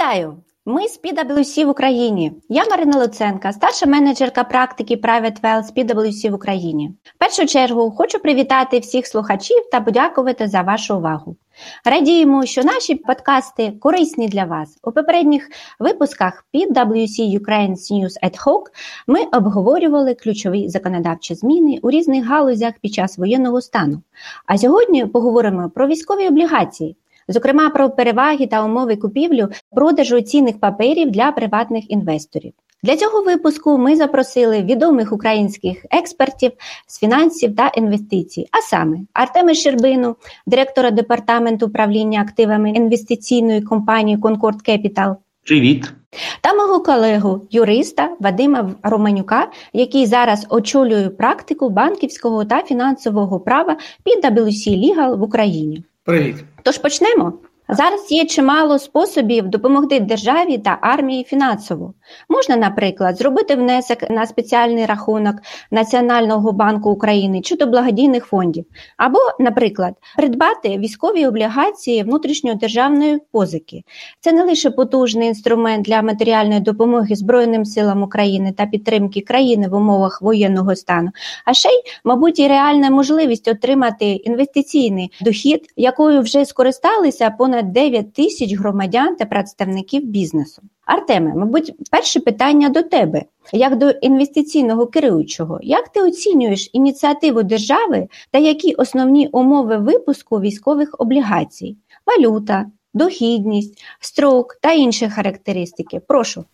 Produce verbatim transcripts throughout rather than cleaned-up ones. Вітаю! Ми з пі дабл ю сі в Україні. Я Марина Луценко, старша менеджерка практики Private Wealth пі дабл ю сі в Україні. В першу чергу хочу привітати всіх слухачів та подякувати за вашу увагу. Радіємо, що наші подкасти корисні для вас. У попередніх випусках пі дабл ю сі Ukraine's News at Hawk ми обговорювали ключові законодавчі зміни у різних галузях під час воєнного стану. А сьогодні поговоримо про військові облігації. Зокрема, про переваги та умови купівлі продажу цінних паперів для приватних інвесторів. Для цього випуску ми запросили відомих українських експертів з фінансів та інвестицій, а саме Артема Щербину, директора департаменту управління активами інвестиційної компанії Concorde Capital. Привіт! Та мого колегу, юриста Вадима Романюка, який зараз очолює практику банківського та фінансового права під дабл ю сі Legal в Україні. Привіт! Тож почнемо. Зараз є чимало способів допомогти державі та армії фінансово. Можна, наприклад, зробити внесок на спеціальний рахунок Національного банку України чи до благодійних фондів. Або, наприклад, придбати військові облігації внутрішньодержавної позики. Це не лише потужний інструмент для матеріальної допомоги Збройним силам України та підтримки країни в умовах воєнного стану, а ще й, мабуть, і реальна можливість отримати інвестиційний дохід, якою вже скористалися понад дев'ять тисяч громадян та представників бізнесу. Артеме, мабуть, перше питання до тебе. Як до інвестиційного керуючого, як ти оцінюєш ініціативу держави та які основні умови випуску військових облігацій? Валюта, дохідність, строк та інші характеристики. Прошу.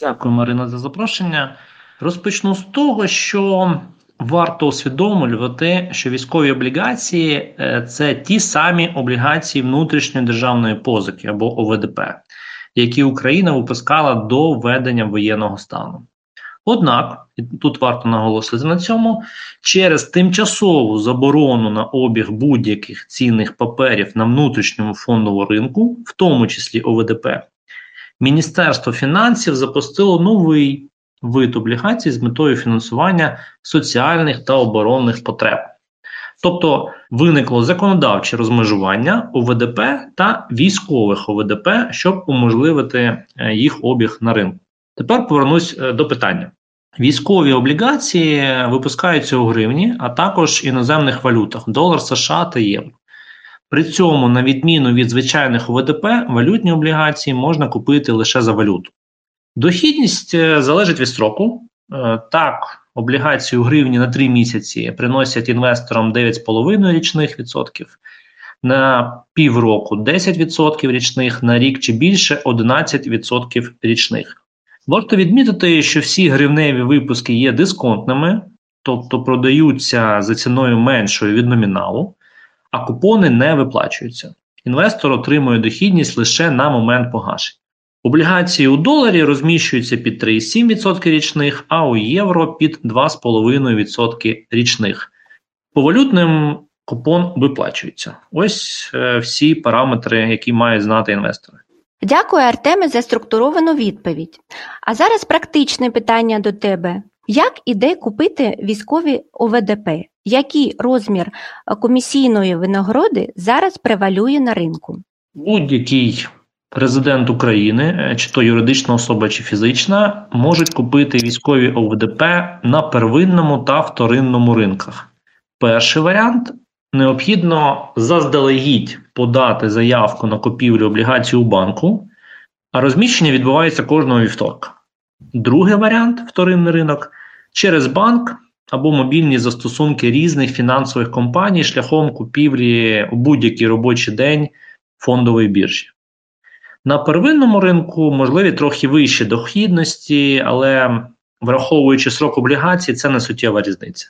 Дякую, Марина, за запрошення. Розпочну з того, що варто усвідомлювати, що військові облігації – це ті самі облігації внутрішньої державної позики або о ве де пе, які Україна випускала до введення воєнного стану. Однак, і тут варто наголосити на цьому, через тимчасову заборону на обіг будь-яких цінних паперів на внутрішньому фондовому ринку, в тому числі о ве де пе, Міністерство фінансів запустило новий вид облігацій з метою фінансування соціальних та оборонних потреб. Тобто виникло законодавче розмежування о ве де пе та військових о ве де пе, щоб уможливити їх обіг на ринку. Тепер повернусь до питання. Військові облігації випускаються у гривні, а також іноземних валютах – долар, США та євро. При цьому, на відміну від звичайних о ве де пе, валютні облігації можна купити лише за валюту. Дохідність залежить від строку. Так, облігації у гривні на три місяці приносять інвесторам дев'ять цілих п'ять десятих річних відсотків, на півроку десять відсотків річних, на рік чи більше одинадцять відсотків річних. Варто відмітити, що всі гривневі випуски є дисконтними, тобто продаються за ціною меншою від номіналу, а купони не виплачуються. Інвестор отримує дохідність лише на момент погашення. Облігації у доларі розміщуються під три цілих сім десятих відсотка річних, а у євро під два цілих п'ять десятих відсотка річних. По валютним купон виплачується. Ось е, всі параметри, які мають знати інвестори. Дякую, Артеме, за структуровану відповідь. А зараз практичне питання до тебе. Як і де купити військові о ве де пе? Який розмір комісійної винагороди зараз превалює на ринку? Будь-який резидент України, чи то юридична особа, чи фізична, можуть купити військові о ве де пе на первинному та вторинному ринках. Перший варіант – необхідно заздалегідь подати заявку на купівлю облігацій у банку, а розміщення відбувається кожного вівторка. Другий варіант – вторинний ринок – через банк або мобільні застосунки різних фінансових компаній шляхом купівлі у будь-який робочий день фондової біржі. На первинному ринку можливі трохи вищі дохідності, але враховуючи строк облігацій, це не суттєва різниця.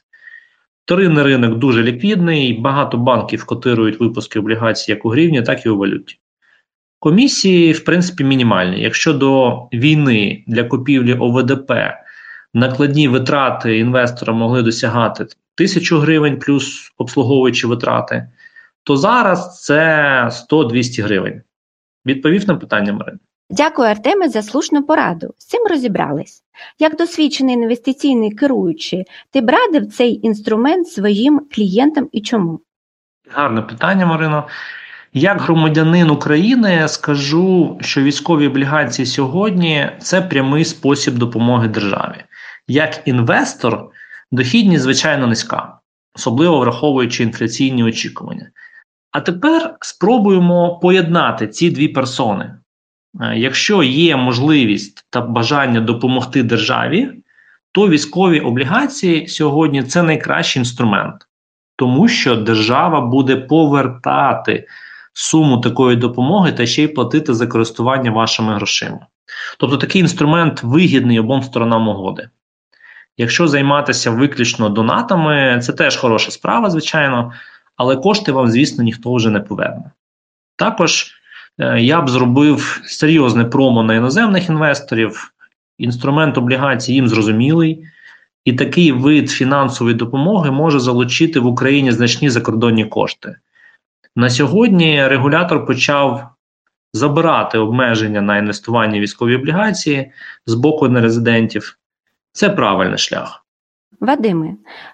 Вторинний ринок дуже ліквідний, багато банків котирують випуски облігацій як у гривні, так і у валюті. Комісії, в принципі, мінімальні. Якщо до війни для купівлі о ве де пе накладні витрати інвестора могли досягати тисячу гривень плюс обслуговуючі витрати, то зараз це сто-двісті гривень. Відповів на питання, Марина. Дякую, Артеме, за слушну пораду. З цим розібрались. Як досвідчений інвестиційний керуючий, ти б радив цей інструмент своїм клієнтам і чому? Гарне питання, Марина. Як громадянин України скажу, що військові облігації сьогодні – це прямий спосіб допомоги державі. Як інвестор дохідність, звичайно, низька, особливо враховуючи інфляційні очікування. А тепер спробуємо поєднати ці дві персони. Якщо є можливість та бажання допомогти державі, то військові облігації сьогодні – це найкращий інструмент, тому що держава буде повертати суму такої допомоги та ще й платити за користування вашими грошима. Тобто такий інструмент вигідний обом сторонам угоди. Якщо займатися виключно донатами, це теж хороша справа, звичайно, але кошти вам, звісно, ніхто вже не поверне. Також я б зробив серйозне промо на іноземних інвесторів, інструмент облігацій їм зрозумілий, і такий вид фінансової допомоги може залучити в Україні значні закордонні кошти. На сьогодні регулятор почав забирати обмеження на інвестування в військові облігації з боку нерезидентів. Це правильний шлях. Вадиме,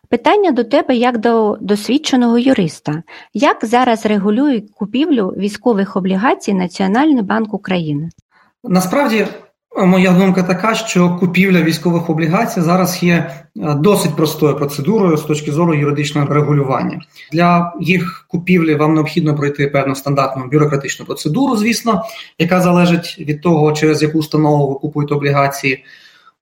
питання до тебе як до досвідченого юриста. Як зараз регулює купівлю військових облігацій Національний банк України? Насправді, моя думка така, що купівля військових облігацій зараз є досить простою процедурою з точки зору юридичного регулювання. Для їх купівлі вам необхідно пройти певну стандартну бюрократичну процедуру, звісно, яка залежить від того, через яку установу ви купуєте облігації.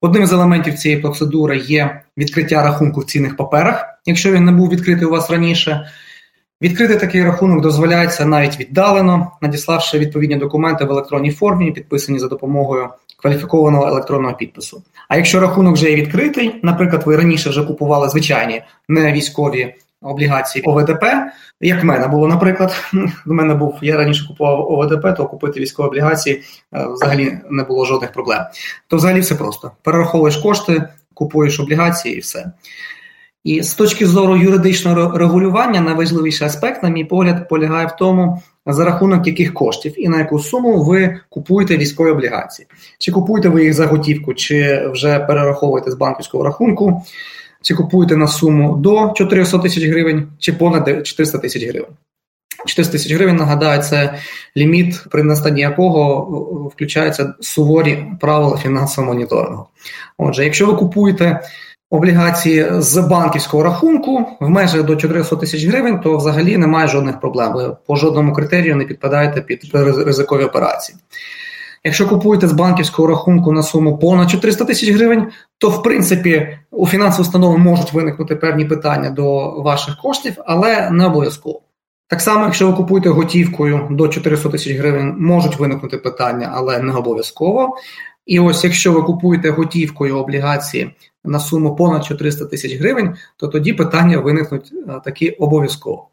Одним з елементів цієї процедури є відкриття рахунку в цінних паперах, якщо він не був відкритий у вас раніше. Відкрити такий рахунок дозволяється навіть віддалено, надіславши відповідні документи в електронній формі, підписані за допомогою кваліфікованого електронного підпису. А якщо рахунок вже є відкритий, наприклад, ви раніше вже купували звичайні невійськові облігації О В Д П, як в мене було, наприклад, в мене був, я раніше купував О В Д П, то купити військові облігації взагалі не було жодних проблем. То взагалі все просто. Перераховуєш кошти, купуєш облігації і все. І з точки зору юридичного регулювання найважливіший аспект, на мій погляд, полягає в тому, за рахунок яких коштів і на яку суму ви купуєте військові облігації. Чи купуєте ви їх за готівку, чи вже перераховуєте з банківського рахунку, чи купуєте на суму до чотириста тисяч гривень, чи понад чотириста тисяч гривень. чотириста тисяч гривень, нагадаю, це ліміт, при настанні якого включаються суворі правила фінансового моніторингу. Отже, якщо ви купуєте облігації з банківського рахунку в межах до чотириста тисяч гривень, то взагалі немає жодних проблем. Ви по жодному критерію не підпадаєте під ризикові операції. Якщо купуєте з банківського рахунку на суму понад чотириста тисяч гривень, то, в принципі, у фінансових установ можуть виникнути певні питання до ваших коштів, але не обов'язково. Так само, якщо ви купуєте готівкою до чотириста тисяч гривень, можуть виникнути питання, але не обов'язково. І ось якщо ви купуєте готівкою облігації на суму понад чотириста тисяч гривень, то тоді питання виникнуть такі обов'язково.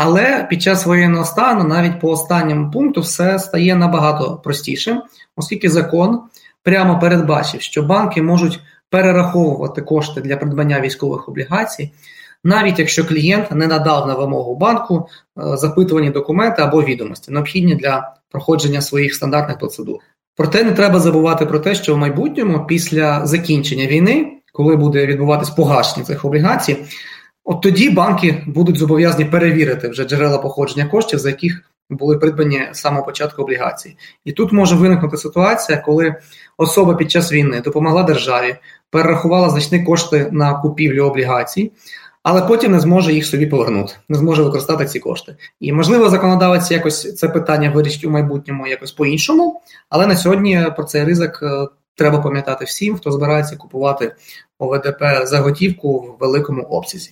Але під час воєнного стану, навіть по останньому пункту, все стає набагато простіше, оскільки закон прямо передбачив, що банки можуть перераховувати кошти для придбання військових облігацій, навіть якщо клієнт не надав на вимогу банку запитувані документи або відомості, необхідні для проходження своїх стандартних процедур. Проте не треба забувати про те, що в майбутньому, після закінчення війни, коли буде відбуватись погашення цих облігацій, от тоді банки будуть зобов'язані перевірити вже джерела походження коштів, за яких були придбані з самого початку облігації. І тут може виникнути ситуація, коли особа під час війни допомогла державі, перерахувала значні кошти на купівлю облігацій, але потім не зможе їх собі повернути, не зможе використати ці кошти. І, можливо, законодавець якось це питання вирішить у майбутньому якось по-іншому, але на сьогодні про цей ризик треба пам'ятати всім, хто збирається купувати О В Д П за готівку в великому обсязі.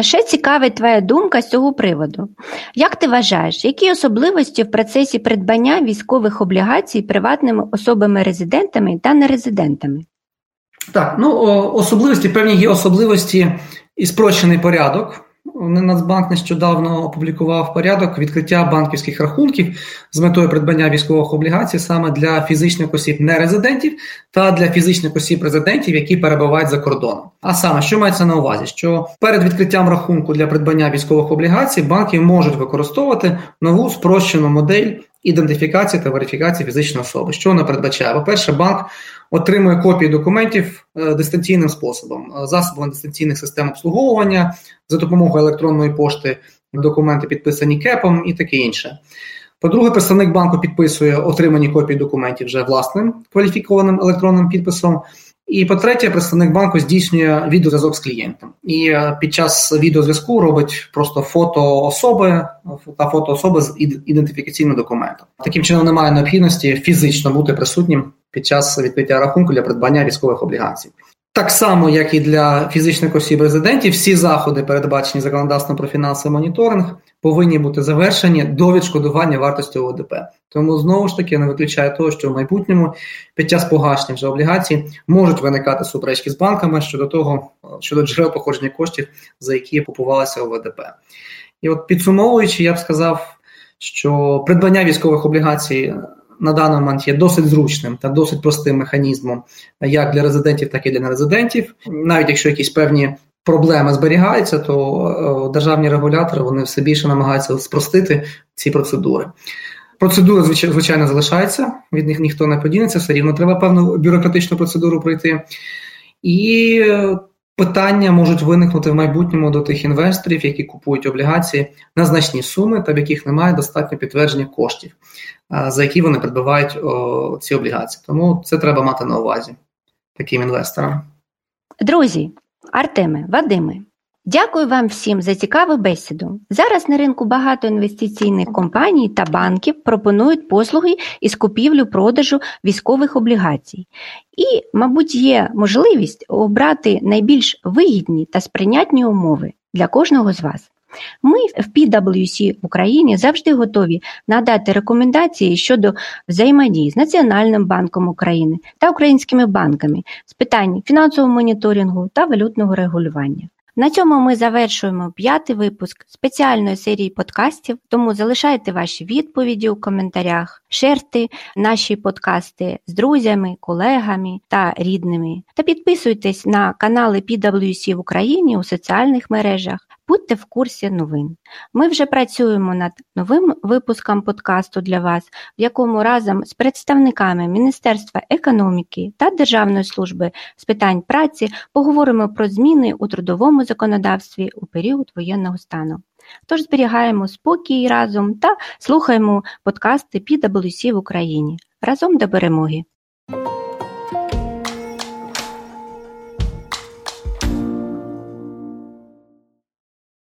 Ще цікавить твоя думка з цього приводу. Як ти вважаєш, які особливості в процесі придбання військових облігацій приватними особами-резидентами та нерезидентами? Так, ну, особливості, певні є особливості і спрощений порядок. Нацбанк нещодавно опублікував порядок відкриття банківських рахунків з метою придбання військових облігацій саме для фізичних осіб нерезидентів та для фізичних осіб резидентів, які перебувають за кордоном. А саме, що мається на увазі? Що перед відкриттям рахунку для придбання військових облігацій банки можуть використовувати нову спрощену модель ідентифікації та верифікації фізичної особи. Що вона передбачає? По-перше, банк отримує копії документів дистанційним способом, засобами дистанційних систем обслуговування, за допомогою електронної пошти документи підписані КЕПом і таке інше. По-друге, представник банку підписує отримані копії документів вже власним кваліфікованим електронним підписом. І, по-третє, представник банку здійснює відеозв'язок з клієнтом. І під час відеозв'язку робить просто фото особи та фото особи з ідентифікаційним документом. Таким чином, немає необхідності фізично бути присутнім під час відкриття рахунку для придбання військових облігацій. Так само, як і для фізичних осіб-резидентів, всі заходи, передбачені законодавством про фінансовий моніторинг, повинні бути завершені до відшкодування вартості О В Д П. Тому, знову ж таки, я не виключаю того, що в майбутньому під час погашення вже облігацій можуть виникати суперечки з банками щодо того, щодо джерел походження коштів, за які купувалися О В Д П. І от підсумовуючи, я б сказав, що придбання військових облігацій на даний момент є досить зручним та досить простим механізмом як для резидентів, так і для нерезидентів. Навіть якщо якісь певні проблеми зберігаються, то державні регулятори вони все більше намагаються спростити ці процедури. Процедура, звичайно, залишається, від них ніхто не подінеться, все рівно треба певну бюрократичну процедуру пройти. І питання можуть виникнути в майбутньому до тих інвесторів, які купують облігації на значні суми, та в яких немає достатньо підтвердження коштів, за які вони придбавають о, ці облігації. Тому це треба мати на увазі таким інвесторам. Друзі, Артеме, Вадиме, дякую вам всім за цікаву бесіду. Зараз на ринку багато інвестиційних компаній та банків пропонують послуги із купівлю-продажу військових облігацій. І, мабуть, є можливість обрати найбільш вигідні та сприйнятні умови для кожного з вас. Ми в Пі Дабл Ю Сі в Україні завжди готові надати рекомендації щодо взаємодії з Національним банком України та українськими банками з питань фінансового моніторингу та валютного регулювання. На цьому ми завершуємо п'ятий випуск спеціальної серії подкастів, тому залишайте ваші відповіді у коментарях, шерте наші подкасти з друзями, колегами та рідними та підписуйтесь на канали Пі Дабл Ю Сі в Україні у соціальних мережах. Будьте в курсі новин. Ми вже працюємо над новим випуском подкасту для вас, в якому разом з представниками Міністерства економіки та Державної служби з питань праці поговоримо про зміни у трудовому законодавстві у період воєнного стану. Тож зберігаємо спокій разом та слухаємо подкасти Пі Дабл Ю Сі в Україні. Разом до перемоги!